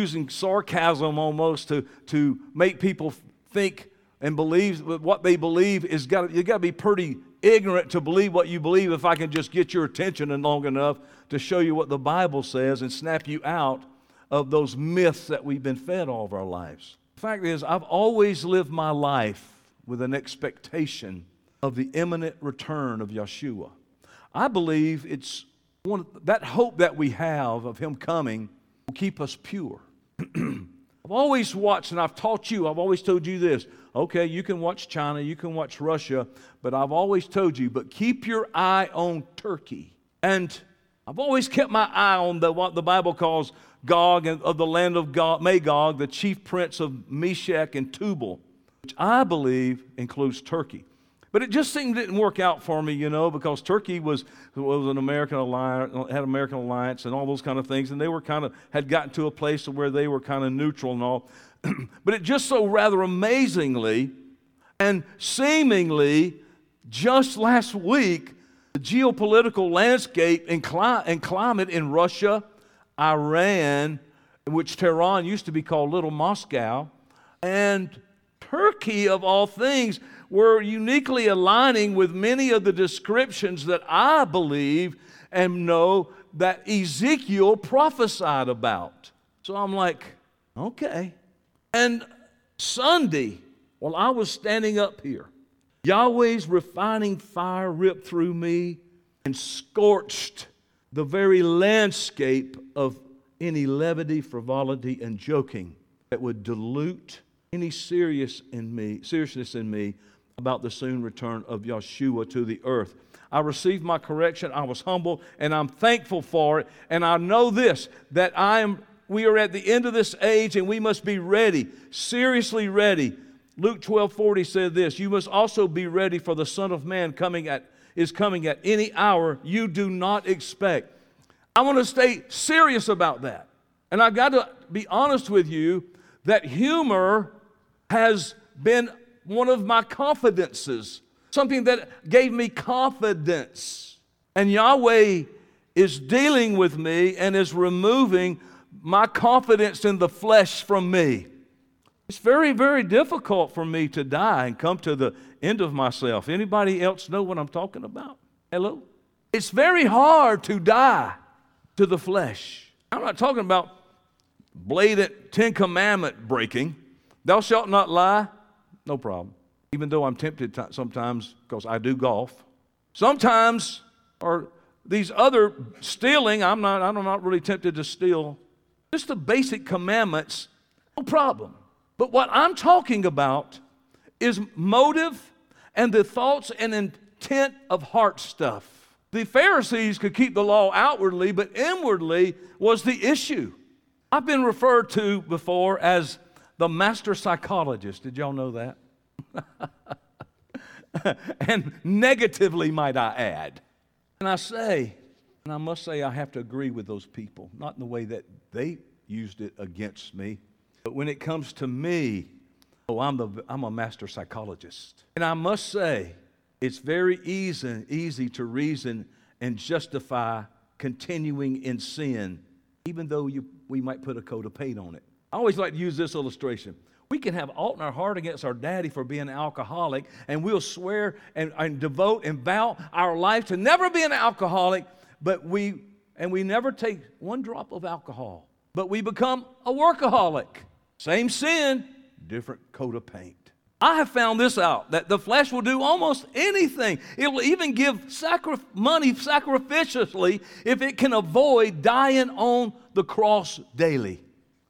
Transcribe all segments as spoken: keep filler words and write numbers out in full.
using sarcasm almost to, to make people think and believe what they believe is got. You got to be pretty ignorant to believe what you believe. If I can just get your attention and long enough to show you what the Bible says and snap you out of those myths that we've been fed all of our lives. The fact is, I've always lived my life with an expectation of the imminent return of Yahshua. I believe it's one of, that hope that we have of Him coming will keep us pure. I've always watched, and I've taught you, I've always told you this. Okay, you can watch China, you can watch Russia, but I've always told you, but keep your eye on Turkey. And I've always kept my eye on the, what the Bible calls Gog, and of the land of Gog, Magog, the chief prince of Meshach and Tubal, which I believe includes Turkey. But it just seemed didn't work out for me, you know, because Turkey was, was an American alliance, had American alliance and all those kind of things, and they were kind of, had gotten to a place where they were kind of neutral and all. But it just so rather amazingly and seemingly just last week, the geopolitical landscape and, cli- and climate in Russia, Iran, which Tehran used to be called Little Moscow, and Turkey of all things, were uniquely aligning with many of the descriptions that I believe and know that Ezekiel prophesied about. So I'm like, okay. And Sunday, while I was standing up here, Yahweh's refining fire ripped through me and scorched the very landscape of any levity, frivolity, and joking that would dilute any serious in me, seriousness in me about the soon return of Yahshua to the earth. I received my correction. I was humble, and I'm thankful for it. And I know this, that I am. We are at the end of this age, and we must be ready, seriously ready. Luke twelve forty said this: "You must also be ready, for the Son of Man coming at is coming at any hour you do not expect." I want to stay serious about that, and I've got to be honest with you that humor has been one of my confidences, something that gave me confidence. And Yahweh is dealing with me and is removing my confidence in the flesh from me. It's very, very difficult for me to die and come to the end of myself. Anybody else know what I'm talking about? Hello? It's very hard to die to the flesh. I'm not talking about blatant Ten Commandment breaking. Thou shalt not lie. No problem. Even though I'm tempted t- sometimes because I do golf. Sometimes or these other stealing, I'm not I'm not really tempted to steal. Just the basic commandments, no problem. But what I'm talking about is motive and the thoughts and intent of heart stuff. The Pharisees could keep the law outwardly, but inwardly was the issue. I've been referred to before as the master psychologist. Did y'all know that? And negatively, might I add. And I say, and I must say I have to agree with those people, not in the way that they used it against me, but when it comes to me, oh, I'm the I'm a master psychologist. And I must say, it's very easy, easy to reason and justify continuing in sin, even though you we might put a coat of paint on it. I always like to use this illustration. We can have aught in our heart against our daddy for being an alcoholic, and we'll swear and, and devote and vow our life to never be an alcoholic, but we and we never take one drop of alcohol, but we become a workaholic. Same sin, different coat of paint. I have found this out, that the flesh will do almost anything. It will even give sacri- money sacrificially if it can avoid dying on the cross daily.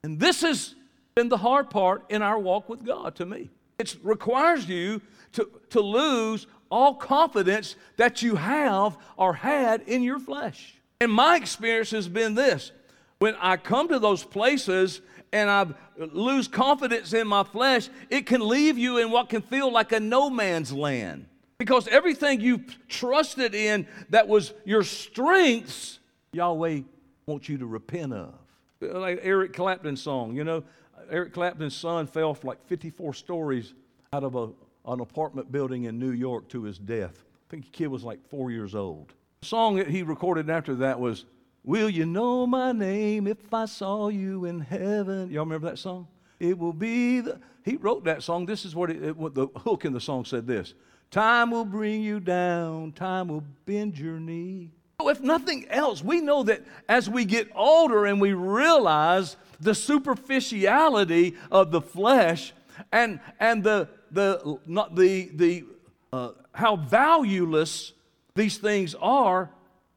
And this has been the hard part in our walk with God to me. It requires you to, to lose all confidence that you have or had in your flesh. And my experience has been this. When I come to those places and I lose confidence in my flesh, it can leave you in what can feel like a no man's land. Because everything you trusted in that was your strengths, Yahweh wants you to repent of. Like Eric Clapton's song, you know, Eric Clapton's son fell like fifty-four stories out of a, an apartment building in New York to his death. I think the kid was like four years old. The song that he recorded after that was, Will you know my name if I saw you in heaven? Y'all remember that song? It will be the... He wrote that song. This is what, it, it, what the hook in the song said this. Time will bring you down. Time will bend your knee. So if nothing else, we know that as we get older and we realize the superficiality of the flesh and and the the not the the uh, how valueless these things are,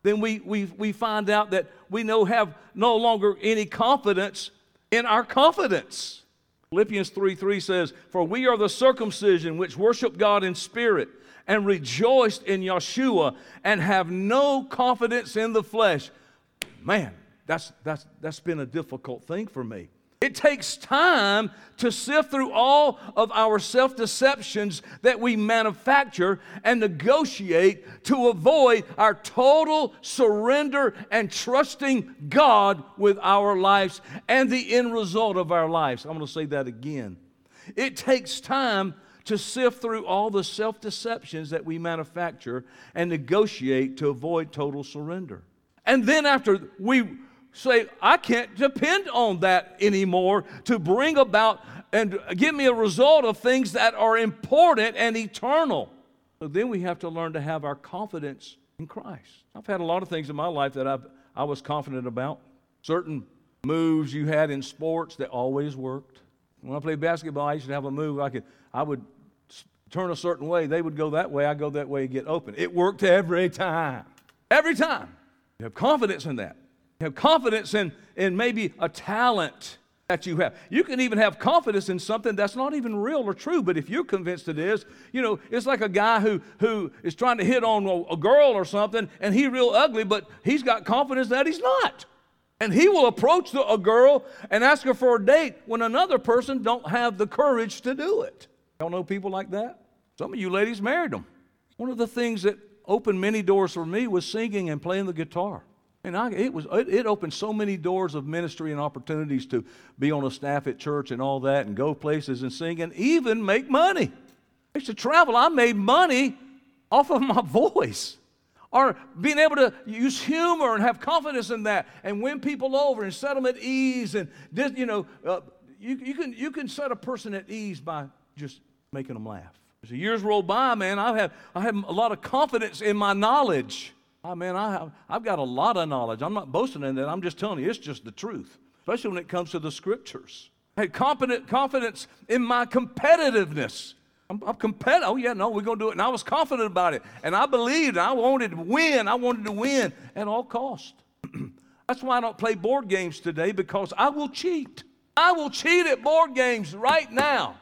then we we we find out that we no have no longer any confidence in our confidence. Philippians three three says, "For we are the circumcision which worship God in spirit and rejoiced in Yahshua and have no confidence in the flesh." Man, that's that's that's been a difficult thing for me. It takes time to sift through all of our self-deceptions that we manufacture and negotiate to avoid our total surrender and trusting God with our lives and the end result of our lives. I'm going to say that again. It takes time to sift through all the self-deceptions that we manufacture and negotiate to avoid total surrender. And then after we say, I can't depend on that anymore to bring about and give me a result of things that are important and eternal. So then we have to learn to have our confidence in Christ. I've had a lot of things in my life that I've, I was confident about. Certain moves you had in sports that always worked. When I played basketball, I used to have a move. I could, I would turn a certain way. They would go that way. I go that way and get open. It worked every time. Every time. You have confidence in that. Have confidence in, in maybe a talent that you have. You can even have confidence in something that's not even real or true, but if you're convinced it is, you know, it's like a guy who, who is trying to hit on a, a girl or something, and he's real ugly, but he's got confidence that he's not. And he will approach the, a girl and ask her for a date when another person don't have the courage to do it. Y'all know people like that? Some of you ladies married them. One of the things that opened many doors for me was singing and playing the guitar. And I, it was it, it opened so many doors of ministry and opportunities to be on a staff at church and all that and go places and sing and even make money. I used to travel. I made money off of my voice or being able to use humor and have confidence in that and win people over and set them at ease. And, you know, uh, you, you, can, you can set a person at ease by just making them laugh. As the years rolled by, man, I had, I had a lot of confidence in my knowledge. I mean, I have, I've got a lot of knowledge. I'm not boasting in that. I'm just telling you, it's just the truth, especially when it comes to the Scriptures. I had competent, confidence in my competitiveness. I'm, I'm competitive. Oh, yeah, no, we're going to do it. And I was confident about it. And I believed. I wanted to win. I wanted to win at all costs. That's why I don't play board games today, because I will cheat. I will cheat at board games right now.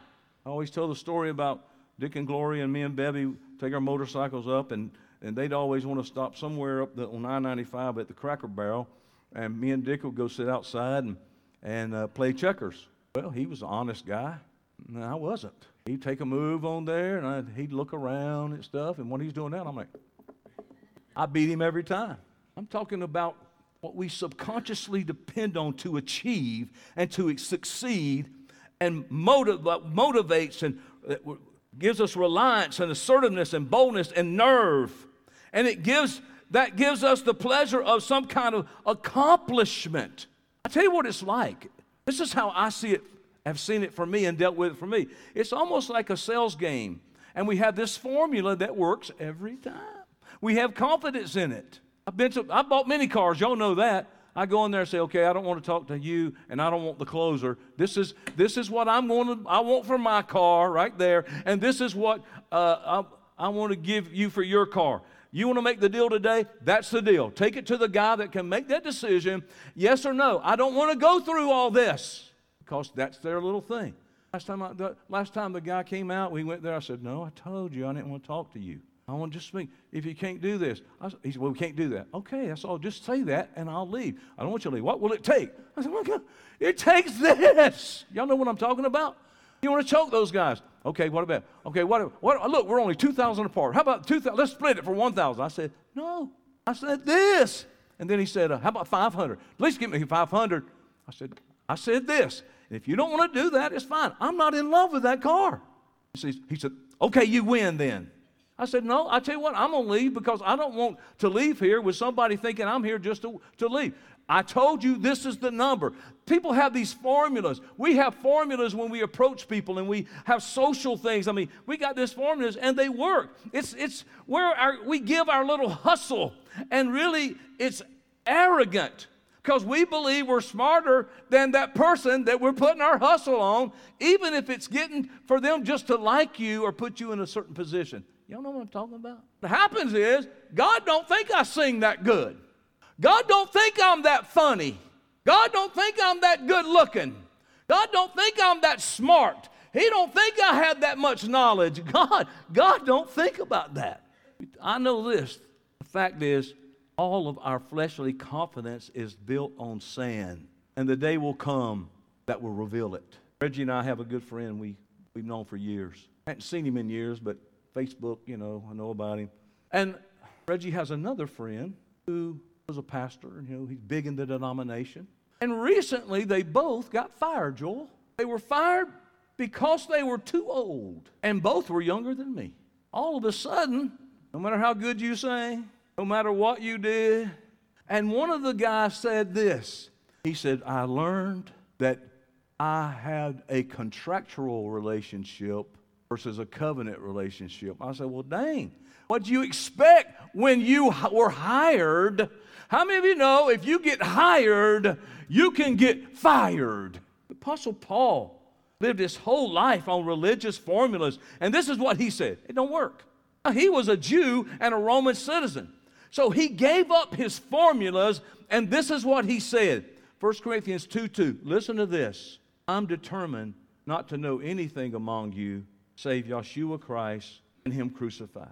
I always tell the story about Dick and Gloria and me and Bevy take our motorcycles up and And they'd always want to stop somewhere up the, on I ninety-five at the Cracker Barrel. And me and Dick would go sit outside and, and uh, play checkers. Well, he was an honest guy. No, I wasn't. He'd take a move on there, and I'd, he'd look around and stuff. And when he's doing that, I'm like, I beat him every time. I'm talking about what we subconsciously depend on to achieve and to succeed and motiv- motivates and uh, gives us reliance and assertiveness and boldness and nerve. And it gives that gives us the pleasure of some kind of accomplishment. I tell you what it's like. This is how I see it. I've seen it for me and dealt with it for me. It's almost like a sales game, and we have this formula that works every time. We have confidence in it. I've been to. I bought many cars. Y'all know that. I go in there and say, okay, I don't want to talk to you, and I don't want the closer. This is this is what I'm going to. I want for my car right there, and this is what uh, I I want to give you for your car. You want to make the deal today? That's the deal. Take it to the guy that can make that decision, yes or no. I don't want to go through all this, because that's their little thing. Last time, I, the, last time the guy came out, we went there. I said, no, I told you I didn't want to talk to you. I want to just speak. If you can't do this, I, he said, well, we can't do that. Okay, that's all. Just say that, and I'll leave. I don't want you to leave. What will it take? I said, well, God, it takes this. Y'all know what I'm talking about? You want to choke those guys? Okay, what about? Okay, what? What? Look, we're only two thousand apart. How about two thousand? Let's split it for one thousand. I said, no. I said this, and then he said, uh, how about five hundred? At least give me five hundred. I said, I said this. And if you don't want to do that, it's fine. I'm not in love with that car. He said, he said, okay, you win then. I I said, no, I tell you what, I'm going to leave because I don't want to leave here with somebody thinking I'm here just to, to leave. I told you this is the number. People have these formulas. We have formulas when we approach people and we have social things. I mean, we got these formulas and they work. It's, it's where our, we give our little hustle, and really it's arrogant because we believe we're smarter than that person that we're putting our hustle on, even if it's getting for them just to like you or put you in a certain position. You don't know what I'm talking about? What happens is God don't think I sing that good. God don't think I'm that funny. God don't think I'm that good looking. God don't think I'm that smart. He don't think I have that much knowledge. God, God don't think about that. I know this. The fact is, all of our fleshly confidence is built on sand. And the day will come that will reveal it. Reggie and I have a good friend we, we've known for years. I haven't seen him in years, but Facebook, you know, I know about him. And Reggie has another friend who was a pastor, and you know, he's big in the denomination. And recently, they both got fired, Joel. They were fired because they were too old, and both were younger than me. All of a sudden, no matter how good you sang, no matter what you did, and one of the guys said this. He said, I learned that I had a contractual relationship versus a covenant relationship. I said, well, dang, what do you expect when you were hired? How many of you know if you get hired, you can get fired? The Apostle Paul lived his whole life on religious formulas, and this is what he said. It don't work. He was a Jew and a Roman citizen, so he gave up his formulas, and this is what he said. First Corinthians two two, listen to this. I'm determined not to know anything among you save Yahshua Christ and Him crucified.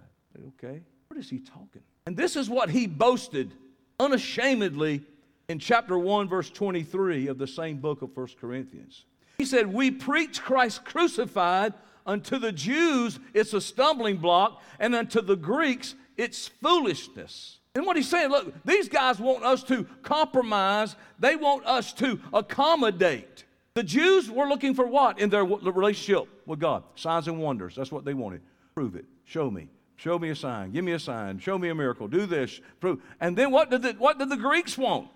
Okay, what is he talking? And this is what he boasted unashamedly in chapter one, verse twenty-three of the same book of First Corinthians. He said, we preach Christ crucified. Unto the Jews, it's a stumbling block, and unto the Greeks, it's foolishness. And what he's saying, look, these guys want us to compromise. They want us to accommodate. The Jews were looking for what in their relationship with God? Signs and wonders. That's what they wanted. Prove it. Show me. Show me a sign. Give me a sign. Show me a miracle. Do this. Prove. And then what did the, what did the Greeks want?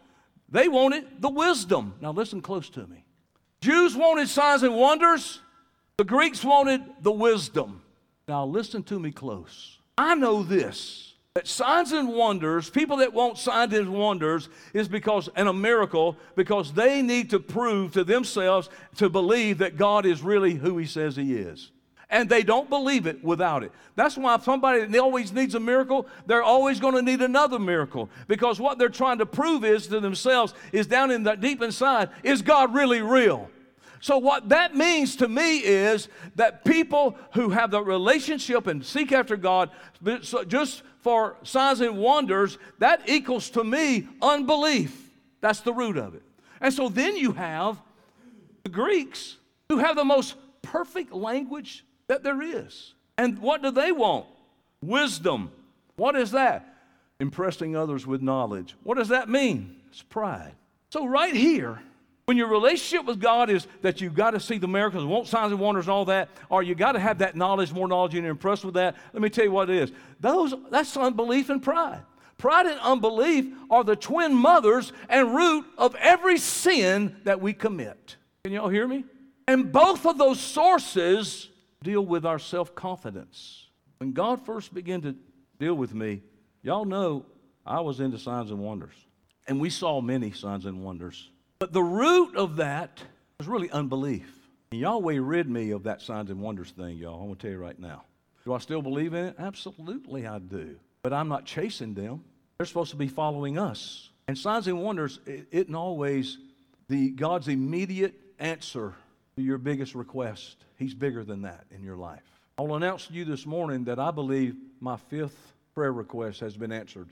They wanted the wisdom. Now listen close to me. Jews wanted signs and wonders. The Greeks wanted the wisdom. Now listen to me close. I know this. That signs and wonders, people that want signs and wonders is because, and a miracle, because they need to prove to themselves to believe that God is really who He says He is. And they don't believe it without it. That's why if somebody that always needs a miracle, they're always going to need another miracle. Because what they're trying to prove is to themselves is down in the deep inside, is God really real? So what that means to me is that people who have the relationship and seek after God just for signs and wonders, that equals to me unbelief. That's the root of it. And so then you have the Greeks who have the most perfect language that there is. And what do they want? Wisdom. What is that? Impressing others with knowledge. What does that mean? It's pride. So right here, when your relationship with God is that you've got to see the miracles, want signs and wonders and all that, or you got to have that knowledge, more knowledge, and you're impressed with that, let me tell you what it is. Those, that's unbelief and pride. Pride and unbelief are the twin mothers and root of every sin that we commit. Can y'all hear me? And both of those sources deal with our self-confidence. When God first began to deal with me, y'all know I was into signs and wonders. And we saw many signs and wonders. But the root of that was really unbelief. And Yahweh rid me of that signs and wonders thing, y'all. I'm going to tell you right now. Do I still believe in it? Absolutely I do. But I'm not chasing them. They're supposed to be following us. And signs and wonders isn't always the God's immediate answer to your biggest request. He's bigger than that in your life. I'll announce to you this morning that I believe my fifth prayer request has been answered.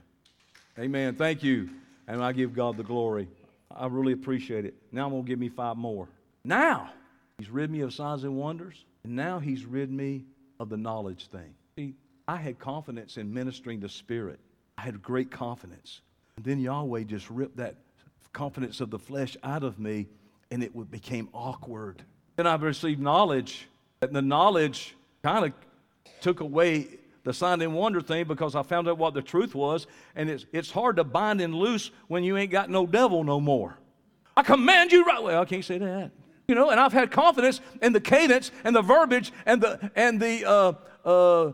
Amen. Thank you. And I give God the glory. I really appreciate it. Now I'm going to give me five more. Now, He's rid me of signs and wonders. And now He's rid me of the knowledge thing. See, I had confidence in ministering the Spirit. I had great confidence. And then Yahweh just ripped that confidence of the flesh out of me, and it became awkward. Then I received knowledge, and the knowledge kind of took away the sign and wonder thing because I found out what the truth was, and it's it's hard to bind and loose when you ain't got no devil no more. I command you right away. Well, I can't say that. You know, and I've had confidence in the cadence and the verbiage and the and the uh, uh,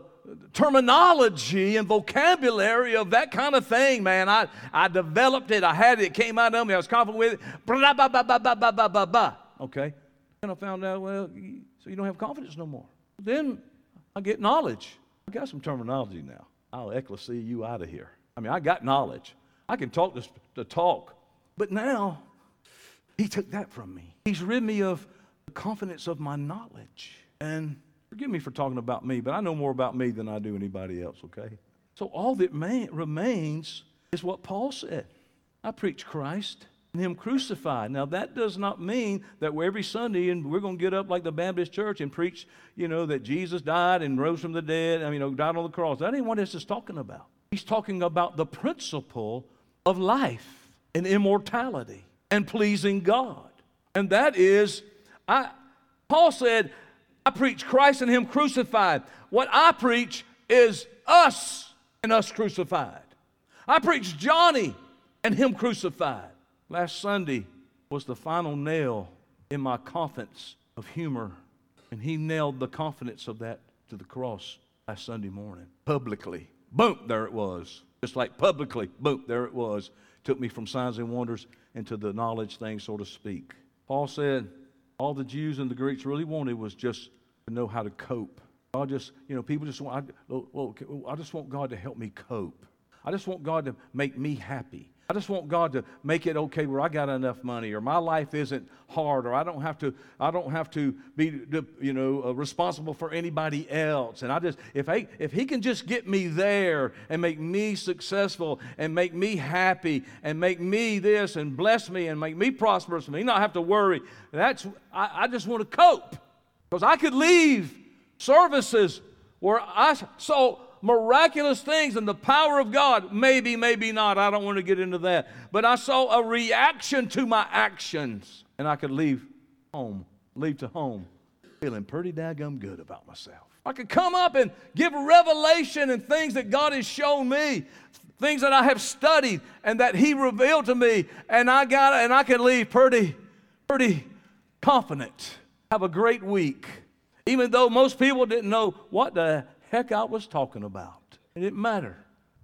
terminology and vocabulary of that kind of thing, man. I, I developed it. I had it. It came out of me. I was confident with it. Blah, blah, blah, blah, blah, blah, blah, blah, blah. Okay. Then I found out, well, so you don't have confidence no more. Then I get knowledge. I got some terminology now. I'll ecclesia you out of here. I mean, I got knowledge. I can talk the, the talk. But now, he took that from me. He's rid me of the confidence of my knowledge. And forgive me for talking about me, but I know more about me than I do anybody else, okay? So all that man, remains is what Paul said. I preach Christ and him crucified. Now, that does not mean that we're every Sunday and we're going to get up like the Baptist church and preach, you know, that Jesus died and rose from the dead, I mean, you know, died on the cross. That ain't what this is talking about. He's talking about the principle of life and immortality and pleasing God. And that is, I, Paul said, I preach Christ and him crucified. What I preach is us and us crucified. I preach Johnny and him crucified. Last Sunday was the final nail in my confidence of humor. And he nailed the confidence of that to the cross last Sunday morning. Publicly, boom, there it was. Just like publicly, boom, there it was. Took me from signs and wonders into the knowledge thing, so to speak. Paul said all the Jews and the Greeks really wanted was just to know how to cope. I just, you know, people just want, I, well, I just want God to help me cope. I just want God to make me happy. I just want God to make it okay where I got enough money, or my life isn't hard, or I don't have to, I don't have to be, you know, uh, responsible for anybody else. And I just, if I, if He can just get me there and make me successful and make me happy and make me this and bless me and make me prosperous and me not have to worry, that's, I, I just want to cope. Because I could leave services where I saw miraculous things and the power of God. Maybe, maybe not. I don't want to get into that. But I saw a reaction to my actions. And I could leave home, leave to home, feeling pretty daggum good about myself. I could come up and give revelation and things that God has shown me, things that I have studied and that He revealed to me. And I got and I could leave pretty, pretty confident. Have a great week. Even though most people didn't know what the heck I was talking about. It didn't matter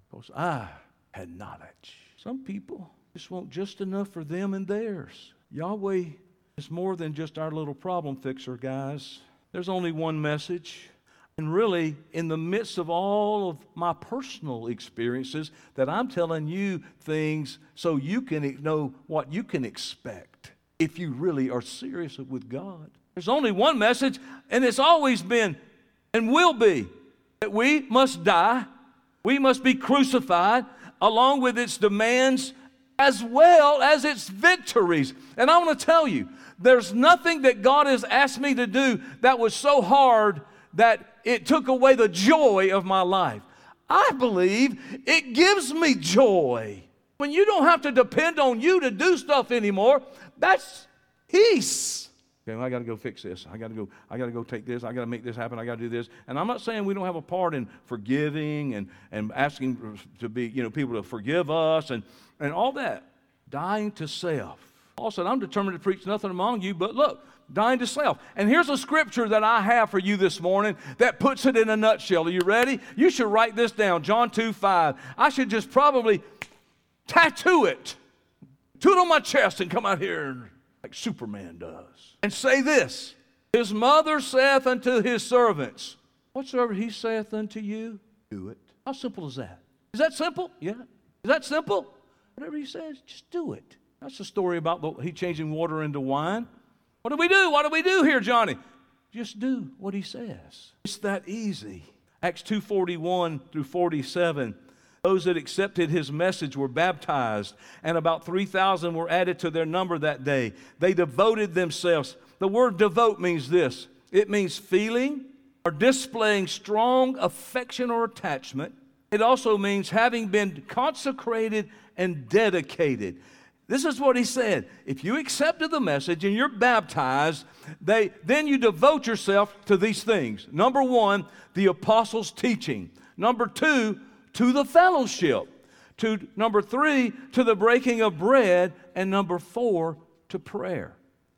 because I had knowledge. Some people just want just enough for them and theirs. Yahweh is more than just our little problem fixer, guys. There's only one message. And really, in the midst of all of my personal experiences, that I'm telling you things so you can know what you can expect if you really are serious with God. There's only one message, and it's always been and will be that we must die, we must be crucified, along with its demands as well as its victories. And I want to tell you, there's nothing that God has asked me to do that was so hard that it took away the joy of my life. I believe it gives me joy. When you don't have to depend on you to do stuff anymore, that's peace. Okay, well, I got to go fix this. I got to go. I got to go take this. I got to make this happen. I got to do this. And I'm not saying we don't have a part in forgiving and, and asking to be, you know, people to forgive us and, and all that. Dying to self. Paul said, I'm determined to preach nothing among you, but look, dying to self. And here's a scripture that I have for you this morning that puts it in a nutshell. Are you ready? You should write this down. John two five. I should just probably tattoo it, do it on my chest, and come out here and, like Superman does. And say this, his mother saith unto his servants, whatsoever he saith unto you, do it. How simple is that? Is that simple? Yeah. Is that simple? Whatever he says, just do it. That's the story about the, he changing water into wine. What do we do? What do we do here, Johnny? Just do what he says. It's that easy. Acts two forty-one through forty-seven. Those that accepted his message were baptized, and about three thousand were added to their number that day. They devoted themselves. The word devote means this. It means feeling or displaying strong affection or attachment. It also means having been consecrated and dedicated. This is what he said. If you accepted the message and you're baptized, they, then you devote yourself to these things. Number one, the apostles' teaching. Number two, to the fellowship. To, number three, to the breaking of bread. And number four, to prayer.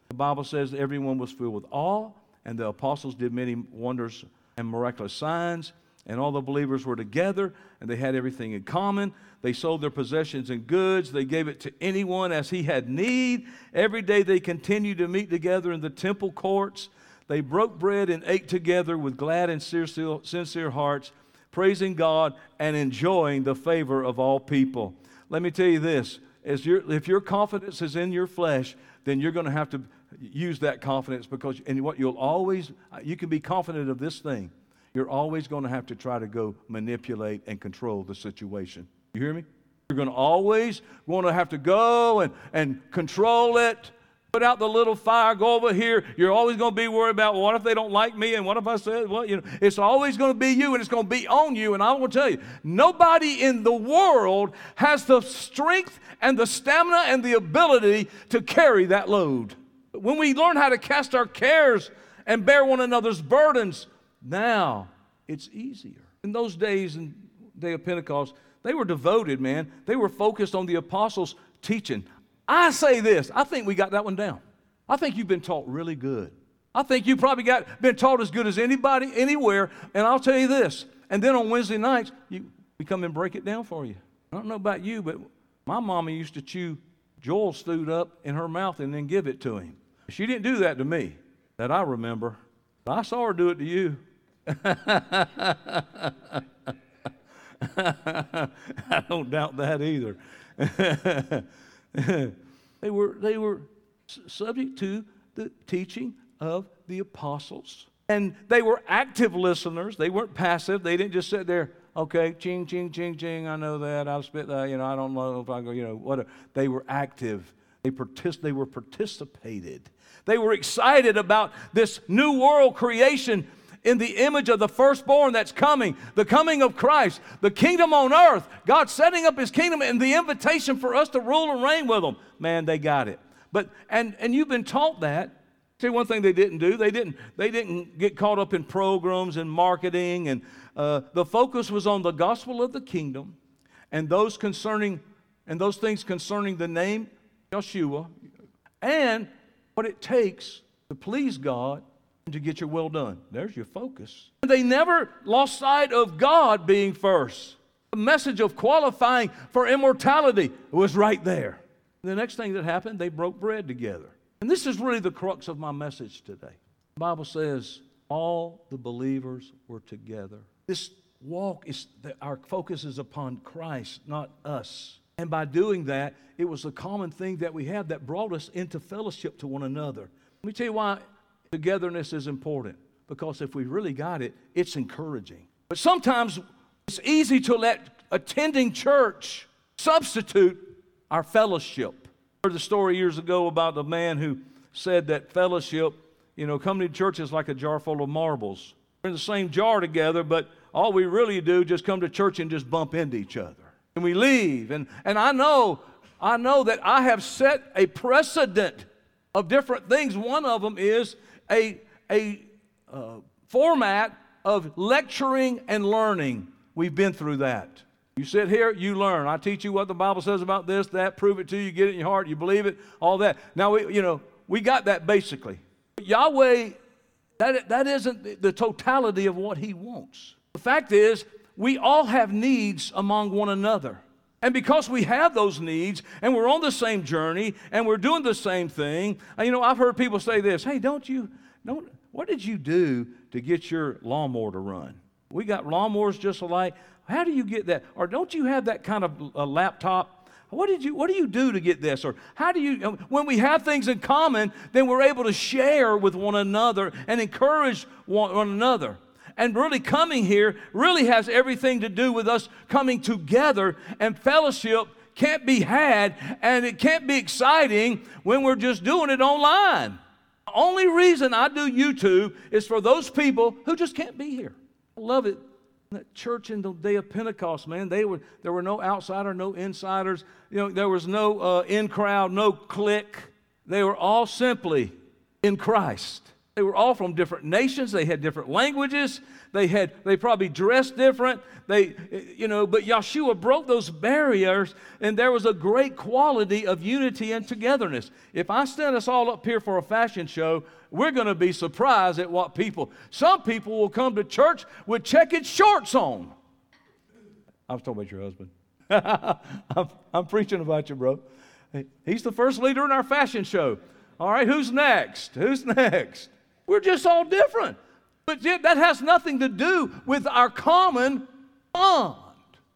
The Bible says that everyone was filled with awe, and the apostles did many wonders and miraculous signs, and all the believers were together, and they had everything in common. They sold their possessions and goods. They gave it to anyone as he had need. Every day they continued to meet together in the temple courts. They broke bread and ate together with glad and sincere, sincere hearts, praising God and enjoying the favor of all people. Let me tell you this. As your, if your confidence is in your flesh, then you're going to have to use that confidence, because and what you'll always, you can be confident of this thing. You're always going to have to try to go manipulate and control the situation. You hear me? You're going to always want to have to go and, and control it. Put out the little fire, go over here. You're always going to be worried about, what if they don't like me? And what if I said, well, you know, it's always going to be you, and it's going to be on you. And I will tell you, nobody in the world has the strength and the stamina and the ability to carry that load. When we learn how to cast our cares and bear one another's burdens, now it's easier. In those days, in the day of Pentecost, they were devoted, man. They were focused on the apostles' teaching. I say this, I think we got that one down. I think you've been taught really good. I think you probably got been taught as good as anybody, anywhere, and I'll tell you this. And then on Wednesday nights, you, we come and break it down for you. I don't know about you, but my mama used to chew Joel's food up in her mouth and then give it to him. She didn't do that to me, that I remember. But I saw her do it to you. I don't doubt that either. They were they were subject to the teaching of the apostles. And they were active listeners. They weren't passive. They didn't just sit there, okay, ching, ching, ching, ching, I know that. I'll spit that, you know, I don't know if I go, you know, whatever. They were active. They, partic- they were participated. They were excited about this new world creation in the image of the firstborn that's coming, the coming of Christ, the kingdom on earth, God setting up his kingdom, and the invitation for us to rule and reign with him. Man, they got it. But and and you've been taught that. See, one thing they didn't do, they didn't they didn't get caught up in programs and marketing, and uh, the focus was on the gospel of the kingdom, and those concerning and those things concerning the name Yahshua, and what it takes to please God, to get your well done. There's your focus. They never lost sight of God being first. The message of qualifying for immortality was right there. The next thing that happened, they broke bread together. And this is really the crux of my message today. The Bible says all the believers were together. This walk is, our focus is upon Christ, not us. And by doing that, it was a common thing that we had that brought us into fellowship to one another. Let me tell you why togetherness is important, because if we really got it, it's encouraging. But sometimes it's easy to let attending church substitute our fellowship. I heard the story years ago about the man who said that fellowship, you know, coming to church is like a jar full of marbles. We're in the same jar together, but all we really do is just come to church and just bump into each other. And we leave. And, and I know, I know that I have set a precedent of different things. One of them is a, a uh, format of lecturing and learning. We've been through that. You sit here, you learn. I teach you what the Bible says about this, that, prove it to you, get it in your heart, you believe it, all that. Now, we, you know, we got that basically. But Yahweh, that that isn't the totality of what he wants. The fact is, we all have needs among one another. And because we have those needs, and we're on the same journey, and we're doing the same thing, you know, I've heard people say this, hey, don't you, don't, what did you do to get your lawnmower to run? We got lawnmowers just alike. How do you get that? Or don't you have that kind of a laptop? What did you, what do you do to get this? Or how do you, when we have things in common, then we're able to share with one another and encourage one, one another. And really coming here really has everything to do with us coming together, and fellowship can't be had, and it can't be exciting when we're just doing it online. The only reason I do YouTube is for those people who just can't be here. I love it. That church in the day of Pentecost, man, they were, there were no outsider, no insiders. You know, there was no uh, in crowd, no clique. They were all simply in Christ. They were all from different nations. They had different languages. They had, they probably dressed different. They, you know, but Yahshua broke those barriers, and there was a great quality of unity and togetherness. If I stand us all up here for a fashion show, we're going to be surprised at what people, some people will come to church with checkered shorts on. I was talking about your husband. I'm, I'm preaching about you, bro. He's the first leader in our fashion show. All right, who's next? Who's next? We're just all different. But yet that has nothing to do with our common bond.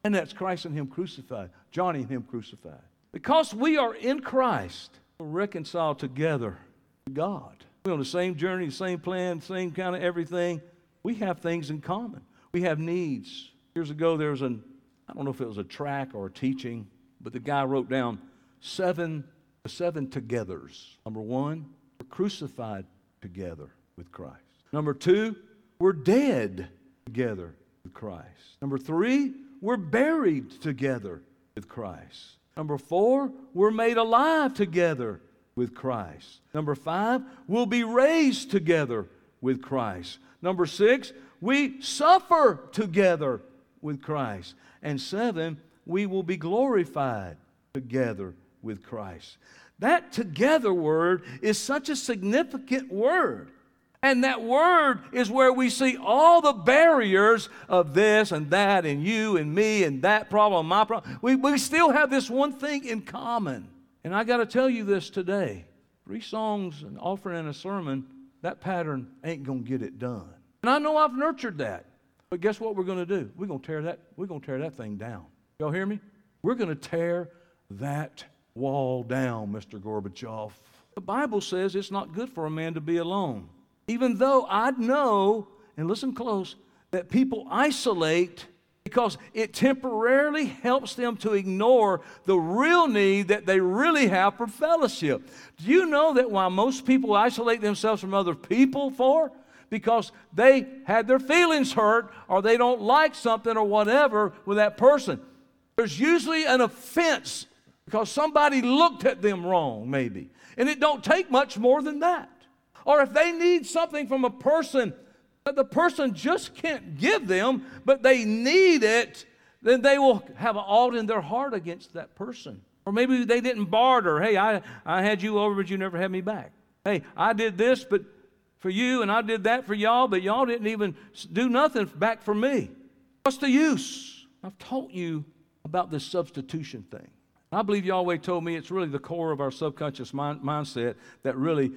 And that's Christ and Him crucified, Johnny and Him crucified. Because we are in Christ, we're reconciled together to God. We're on the same journey, the same plan, same kind of everything. We have things in common. We have needs. Years ago, there was an, I don't know if it was a track or a teaching, but the guy wrote down seven The seven togethers. Number one, we're crucified together with Christ. Number two, we're dead together with Christ. Number three, we're buried together with Christ. Number four, we're made alive together with Christ. Number five, we'll be raised together with Christ. Number six, we suffer together with Christ. And seven, we will be glorified together with Christ. That together word is such a significant word. And that word is where we see all the barriers of this and that and you and me and that problem, my problem. We, we still have this one thing in common. And I got to tell you this today. Three songs, an offering, and a sermon, that pattern ain't going to get it done. And I know I've nurtured that. But guess what we're going to do? We're going to tear that, we're going to tear that thing down. Y'all hear me? We're going to tear that wall down, Mister Gorbachev. The Bible says it's not good for a man to be alone. Even though I know, and listen close, that people isolate because it temporarily helps them to ignore the real need that they really have for fellowship. Do you know that why most people isolate themselves from other people for? Because they had their feelings hurt or they don't like something or whatever with that person. There's usually an offense because somebody looked at them wrong, maybe. And it don't take much more than that. Or if they need something from a person that the person just can't give them, but they need it, then they will have an ought in their heart against that person. Or maybe they didn't barter. Hey, I, I had you over, but you never had me back. Hey, I did this but for you, and I did that for y'all, but y'all didn't even do nothing back for me. What's the use? I've taught you about this substitution thing. I believe Yahweh told me it's really the core of our subconscious mind, mindset that really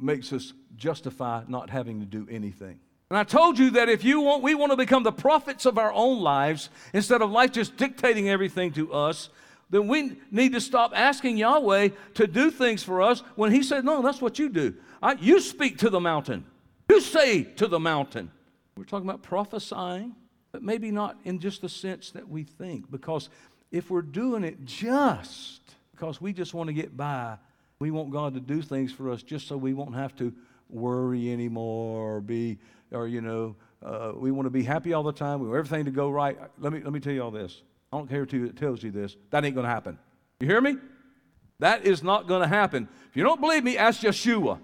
makes us justify not having to do anything. And I told you that if you want, we want to become the prophets of our own lives instead of life just dictating everything to us, then we need to stop asking Yahweh to do things for us when He said, no, that's what you do. I, you speak to the mountain. You say to the mountain. We're talking about prophesying, but maybe not in just the sense that we think, because if we're doing it just because we just want to get by, we want God to do things for us just so we won't have to worry anymore or be, or, you know, uh, we want to be happy all the time. We want everything to go right. Let me let me tell you all this. I don't care who tells you this. That ain't going to happen. You hear me? That is not going to happen. If you don't believe me, ask Yeshua.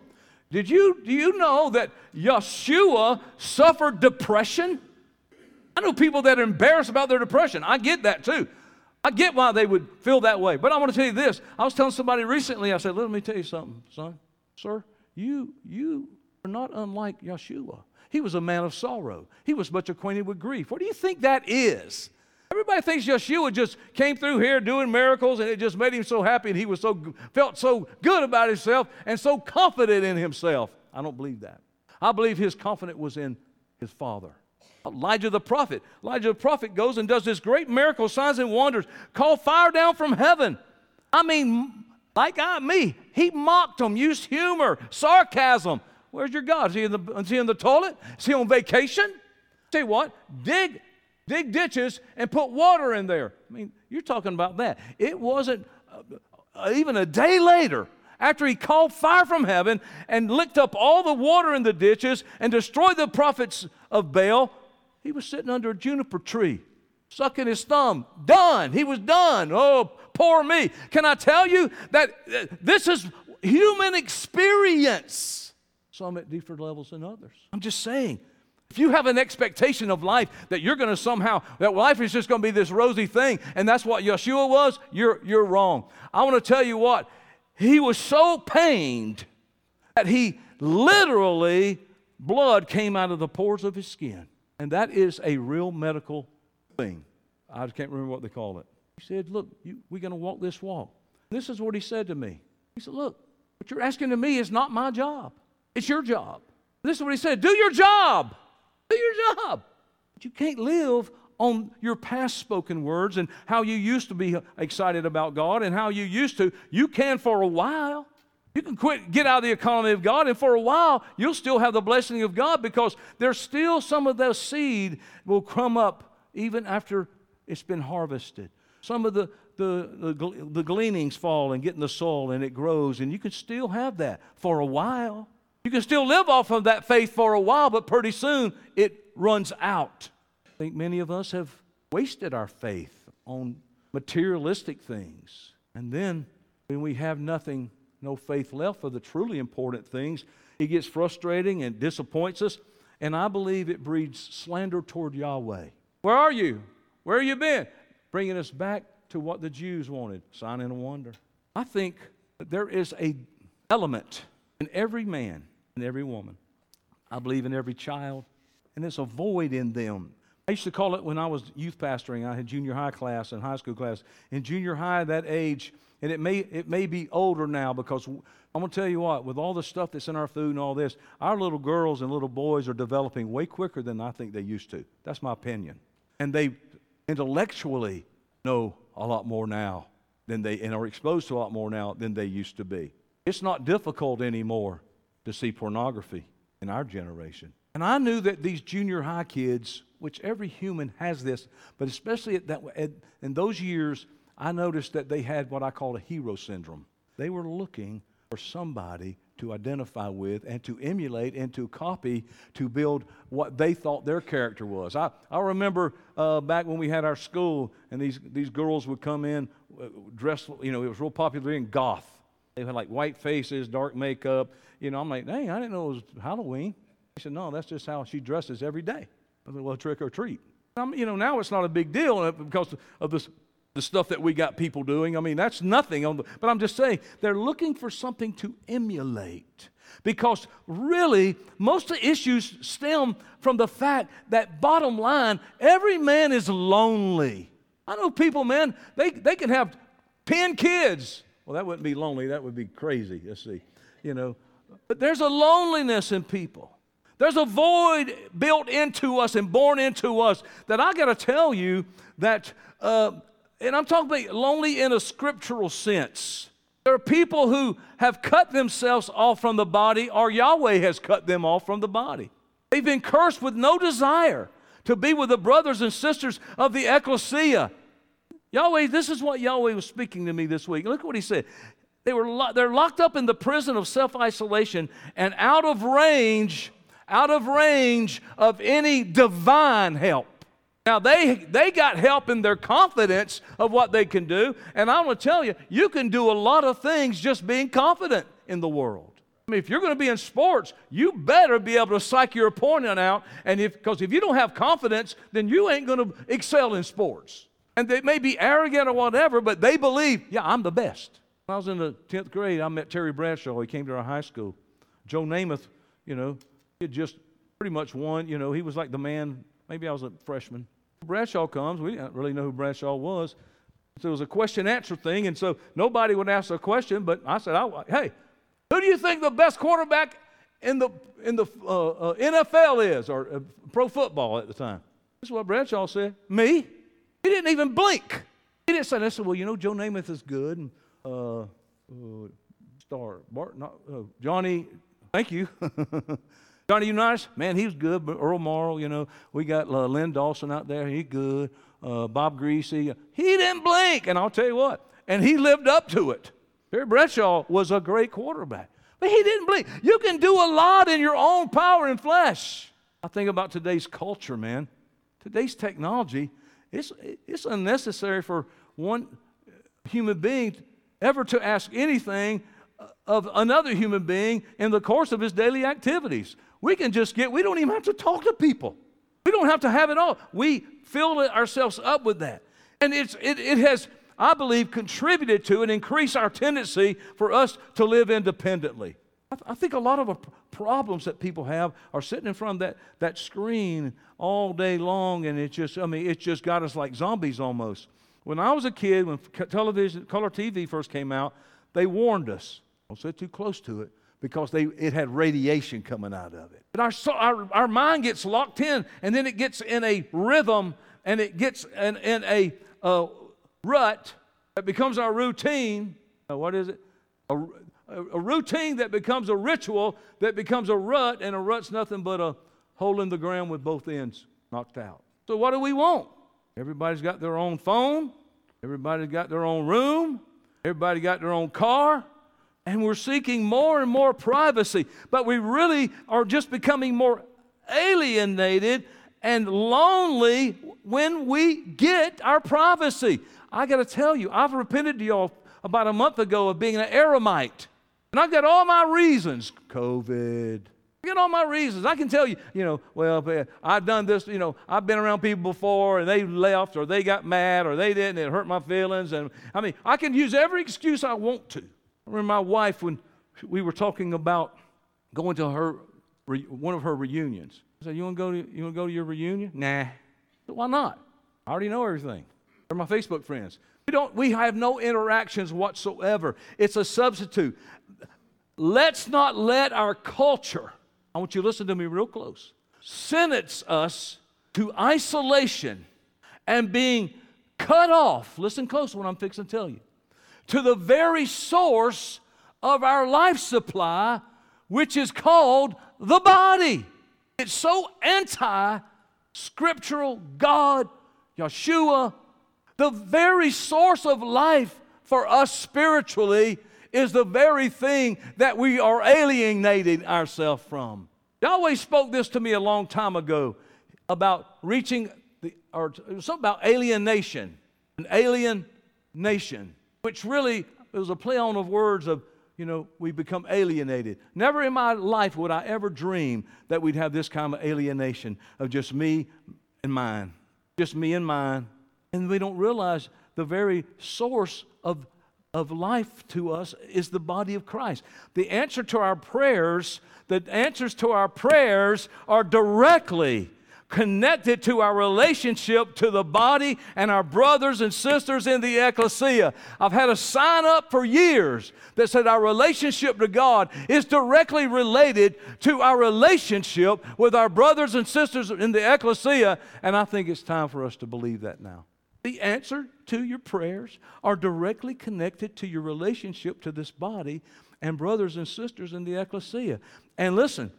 Did you, do you know that Yeshua suffered depression? I know people that are embarrassed about their depression. I get that too. I get why they would feel that way. But I want to tell you this. I was telling somebody recently, I said, let me tell you something, son. Sir, you, you are not unlike Yeshua. He was a man of sorrow. He was much acquainted with grief. What do you think that is? Everybody thinks Yeshua just came through here doing miracles and it just made him so happy and he was so felt so good about himself and so confident in himself. I don't believe that. I believe his confidence was in his Father. Elijah the prophet. Elijah the prophet goes and does this great miracle, signs and wonders, call fire down from heaven. I mean, like I, me, he mocked them, used humor, sarcasm. Where's your God? Is he in the, is he in the toilet? Is he on vacation? Tell you what, dig, dig ditches and put water in there. I mean, you're talking about that. It wasn't uh, even a day later after he called fire from heaven and licked up all the water in the ditches and destroyed the prophets of Baal. He was sitting under a juniper tree, sucking his thumb. Done. He was done. Oh, poor me. Can I tell you that this is human experience? some at deeper levels than others. I'm just saying, if you have an expectation of life that you're going to somehow, that life is just going to be this rosy thing, and that's what Yahshua was, you're, you're wrong. I want to tell you what, he was so pained that he literally, blood came out of the pores of his skin. And that is a real medical thing. I just can't remember what they call it. He said, look, you, we're going to walk this walk. This is what he said to me. He said, look, what you're asking of me is not my job. It's your job. This is what he said. Do your job. Do your job. But you can't live on your past spoken words and how you used to be excited about God and how you used to. You can for a while. You can quit, get out of the economy of God, and for a while, you'll still have the blessing of God because there's still some of that seed will come up even after it's been harvested. Some of the, the, the, the gleanings fall and get in the soil and it grows, and you can still have that for a while. You can still live off of that faith for a while, but pretty soon it runs out. I think many of us have wasted our faith on materialistic things, and then when we have nothing, no faith left for the truly important things, it gets frustrating and disappoints us, and I believe it breeds slander toward Yahweh. Where are you? Where have you been? Bringing us back to what the Jews wanted, sign and wonder. I think there is an element in every man and every woman. I believe in every child, and it's a void in them. I used to call it when I was youth pastoring. I had junior high class and high school class. In junior high, that age, and it may it may be older now because I'm going to tell you what, with all the stuff that's in our food and all this, our little girls and little boys are developing way quicker than I think they used to. That's my opinion. And they intellectually know a lot more now than they, and are exposed to a lot more now than they used to be. It's not difficult anymore to see pornography in our generation. And I knew that these junior high kids, which every human has this, but especially at that at, in those years, I noticed that they had what I call a hero syndrome. They were looking for somebody to identify with and to emulate and to copy to build what they thought their character was. I, I remember uh, back when we had our school, and these, these girls would come in uh, dressed, you know, it was real popular in goth. They had like white faces, dark makeup. You know, I'm like, dang, I didn't know it was Halloween. He said, no, that's just how she dresses every day. I said, well, trick or treat. I'm, you know, now it's not a big deal because of this, the stuff that we got people doing. I mean, that's nothing. On the, but I'm just saying, they're looking for something to emulate because really, most of the issues stem from the fact that bottom line, every man is lonely. I know people, man, they, they can have ten kids. Well, that wouldn't be lonely. That would be crazy. Let's see, you know. But there's a loneliness in people. There's a void built into us and born into us that I got to tell you that, uh, and I'm talking about lonely in a scriptural sense. There are people who have cut themselves off from the body, or Yahweh has cut them off from the body. They've been cursed with no desire to be with the brothers and sisters of the ecclesia. Yahweh, this is what Yahweh was speaking to me this week. Look what he said. They were lo- they're locked up in the prison of self-isolation and out of range out of range of any divine help. Now, they they got help in their confidence of what they can do, and I'm going to tell you, you can do a lot of things just being confident in the world. I mean, if you're going to be in sports, you better be able to psych your opponent out, and if because if you don't have confidence, then you ain't going to excel in sports. And they may be arrogant or whatever, but they believe, yeah, I'm the best. When I was in the tenth grade, I met Terry Bradshaw. He came to our high school. Joe Namath, you know, he had just pretty much won, you know, he was like the man. Maybe I was a freshman. Bradshaw comes. We didn't really know who Bradshaw was. So it was a question-answer thing, and so nobody would ask a question, but I said, I, hey, who do you think the best quarterback in the in the uh, uh, N F L is, or uh, pro football at the time? This is what Bradshaw said. Me? He didn't even blink. He didn't say, I said, well, you know, Joe Namath is good, and uh, uh, star, Bart, not, uh, Johnny, thank you. Johnny Unitas, man, he was good. But Earl Morrall, you know, we got uh, Lynn Dawson out there. He's good. Uh, Bob Griese, he didn't blink. And I'll tell you what, and he lived up to it. Terry Bradshaw was a great quarterback, but he didn't blink. You can do a lot in your own power and flesh. I think about today's culture, man. Today's technology, it's it's unnecessary for one human being ever to ask anything of another human being in the course of his daily activities. We can just get, we don't even have to talk to people. We don't have to have it all. We fill ourselves up with that. And it's it, it has, I believe, contributed to and increased our tendency for us to live independently. I, I think a lot of the problems that people have are sitting in front of that, that screen all day long, and it's just, I mean, it's just got us like zombies almost. When I was a kid, when television, color T V first came out, they warned us. Don't sit too close to it because they, it had radiation coming out of it. But our, our, our mind gets locked in, and then it gets in a rhythm, and it gets in, in a uh, rut that becomes our routine. Uh, what is it? A, a, a routine that becomes a ritual that becomes a rut, and a rut's nothing but a hole in the ground with both ends knocked out. So what do we want? Everybody's got their own phone. Everybody's got their own room. Everybody got their own car. And we're seeking more and more privacy. But we really are just becoming more alienated and lonely when we get our privacy. I got to tell you, I've repented to y'all about a month ago of being an eremite. And I've got all my reasons. COVID. I get all my reasons. I can tell you, you know, well, I've done this, you know, I've been around people before and they left or they got mad or they didn't, it hurt my feelings. And I mean, I can use every excuse I want to. I remember my wife when we were talking about going to her, one of her reunions. I said, you want to go to, you want to go to your reunion? Nah. But why not? I already know everything. They're my Facebook friends. We don't, we have no interactions whatsoever. It's a substitute. Let's not let our culture, I want you to listen to me real close, sentence us to isolation and being cut off. Listen close to what I'm fixing to tell you. To the very source of our life supply, which is called the body. It's so anti-scriptural. God, Yahshua, the very source of life for us spiritually is the very thing that we are alienating ourselves from. Yahweh spoke this to me a long time ago about reaching, the, or it was something about alienation, an alien nation, which really was a play on of words of, you know, we become alienated. Never in my life would I ever dream that we'd have this kind of alienation of just me and mine, just me and mine. And we don't realize the very source of of life to us is the body of Christ. The answer to our prayers, the answers to our prayers are directly connected to our relationship to the body and our brothers and sisters in the ecclesia. I've had a sign up for years that said our relationship to God is directly related to our relationship with our brothers and sisters in the ecclesia, and I think it's time for us to believe that now. The answer to your prayers are directly connected to your relationship to this body and brothers and sisters in the ecclesia. And listen,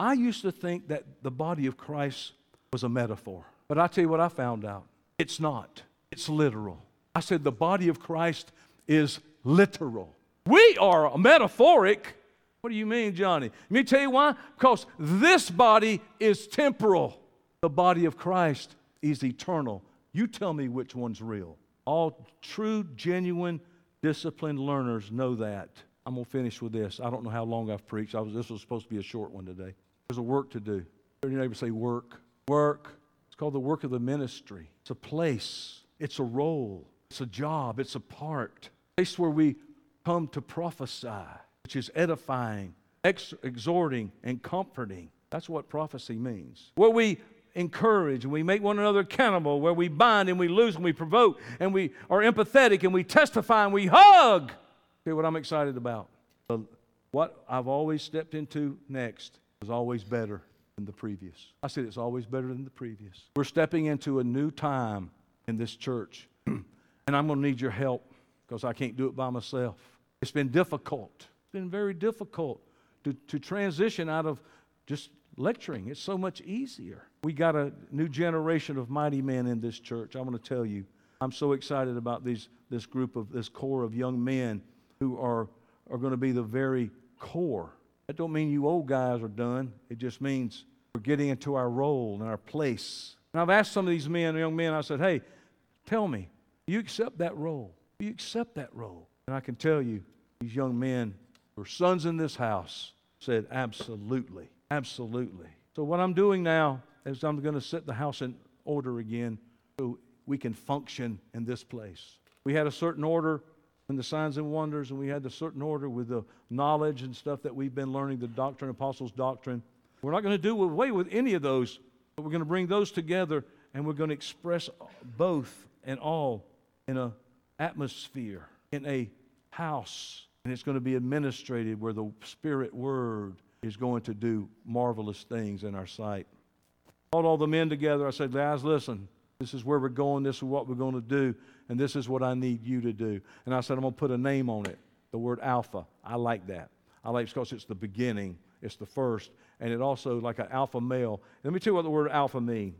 I used to think that the body of Christ was a metaphor. But I tell you what I found out. It's not. It's literal. I said the body of Christ is literal. We are metaphoric. What do you mean, Johnny? Let me tell you why. Because this body is temporal. The body of Christ is eternal. You tell me which one's real. All true, genuine, disciplined learners know that. I'm going to finish with this. I don't know how long I've preached. I was, this was supposed to be a short one today. There's a work to do. Your neighbor say work. Work. It's called the work of the ministry. It's a place. It's a role. It's a job. It's a part. A place where we come to prophesy, which is edifying, ex- exhorting, and comforting. That's what prophecy means. Where we encourage and we make one another accountable, where we bind and we loose and we provoke and we are empathetic and we testify and we hug. Okay, what I'm excited about. What I've always stepped into next is always better than the previous. I said it's always better than the previous. We're stepping into a new time in this church, and I'm going to need your help because I can't do it by myself. It's been difficult. It's been very difficult to, to transition out of just lecturing. It's so much easier. We got a new generation of mighty men in this church. I want to tell you, I'm so excited about these this group of this core of young men who are, are going to be the very core. That don't mean you old guys are done. It just means we're getting into our role and our place. And I've asked some of these men, young men, I said, hey, tell me, do you accept that role? Do you accept that role? And I can tell you, these young men We're sons in this house. Said, absolutely, absolutely. So what I'm doing now is I'm going to set the house in order again so we can function in this place. We had a certain order in the signs and wonders, and we had a certain order with the knowledge and stuff that we've been learning, the doctrine, apostles' doctrine. We're not going to do away with any of those, but we're going to bring those together, and we're going to express both and all in an atmosphere, in a house. And it's going to be administrated where the Spirit Word is going to do marvelous things in our sight. I called all the men together. I said, guys, listen, this is where we're going. This is what we're going to do. And this is what I need you to do. And I said, I'm going to put a name on it, the word Alpha. I like that. I like it because it's the beginning. It's the first. And it also like an alpha male. Let me tell you what the word alpha means.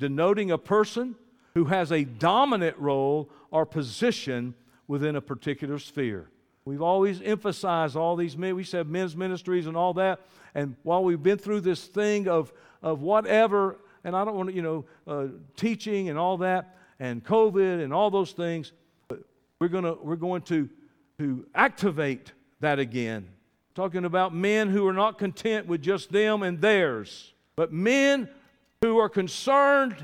Denoting a person who has a dominant role or position within a particular sphere. We've always emphasized all these men. We said men's ministries and all that. And while we've been through this thing of of whatever, and I don't want to, you know, uh, teaching and all that, and COVID and all those things, but we're gonna we're going to to activate that again. Talking about men who are not content with just them and theirs, but men who are concerned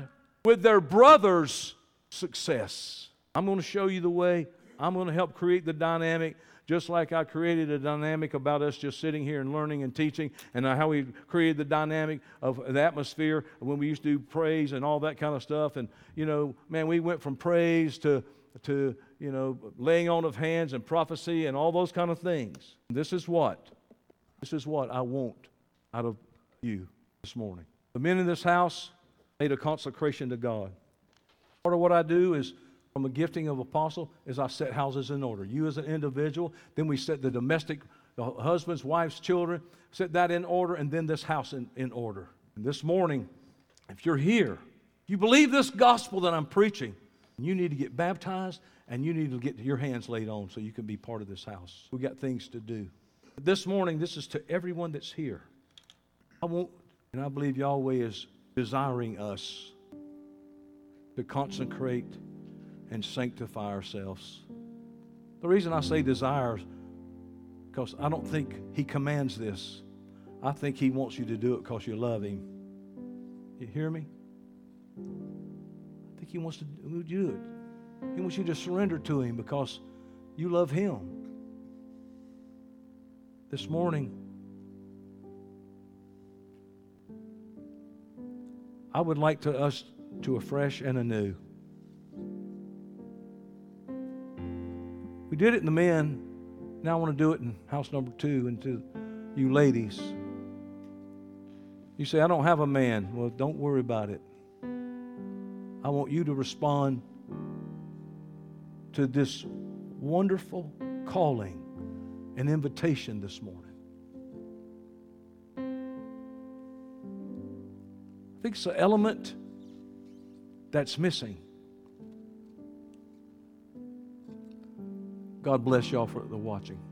with their brother's success. I'm going to show you the way. I'm going to help create the dynamic. Just like I created a dynamic about us just sitting here and learning and teaching, and how we created the dynamic of the atmosphere when we used to do praise and all that kind of stuff. And, you know, man, we went from praise to, to you know, laying on of hands and prophecy and all those kind of things. This is what? This is what I want out of you this morning. The men in this house made a consecration to God. Part of what I do is, from the gifting of apostle, is I set houses in order. You as an individual, then we set the domestic, the husbands, wives, children, set that in order, and then this house in, in order. And this morning, if you're here, you believe this gospel that I'm preaching, you need to get baptized, and you need to get your hands laid on so you can be part of this house. We got things to do. This morning, this is to everyone that's here. I want, and I believe Yahweh is desiring us to consecrate and sanctify ourselves. The reason I say desires, because I don't think He commands this. I think He wants you to do it because you love Him. You hear me? I think He wants to do it. He wants you to surrender to Him because you love Him. This morning, I would like to us to afresh and anew. We did it in the men. Now I want to do it in house number two, and to you ladies. You say, I don't have a man. Well, don't worry about it. I want you to respond to this wonderful calling and invitation this morning. I think it's an element that's missing. God bless y'all for the watching.